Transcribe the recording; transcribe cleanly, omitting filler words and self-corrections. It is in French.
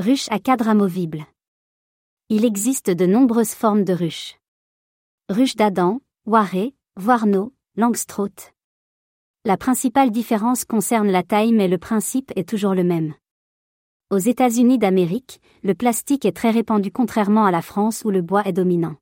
Ruche à cadre amovible. Il existe de nombreuses formes de ruches. Ruche Dadant, Warré, Voirnot, Langstroth. La principale différence concerne la taille, mais le principe est toujours le même. Aux États-Unis d'Amérique, le plastique est très répandu, contrairement à la France où le bois est dominant.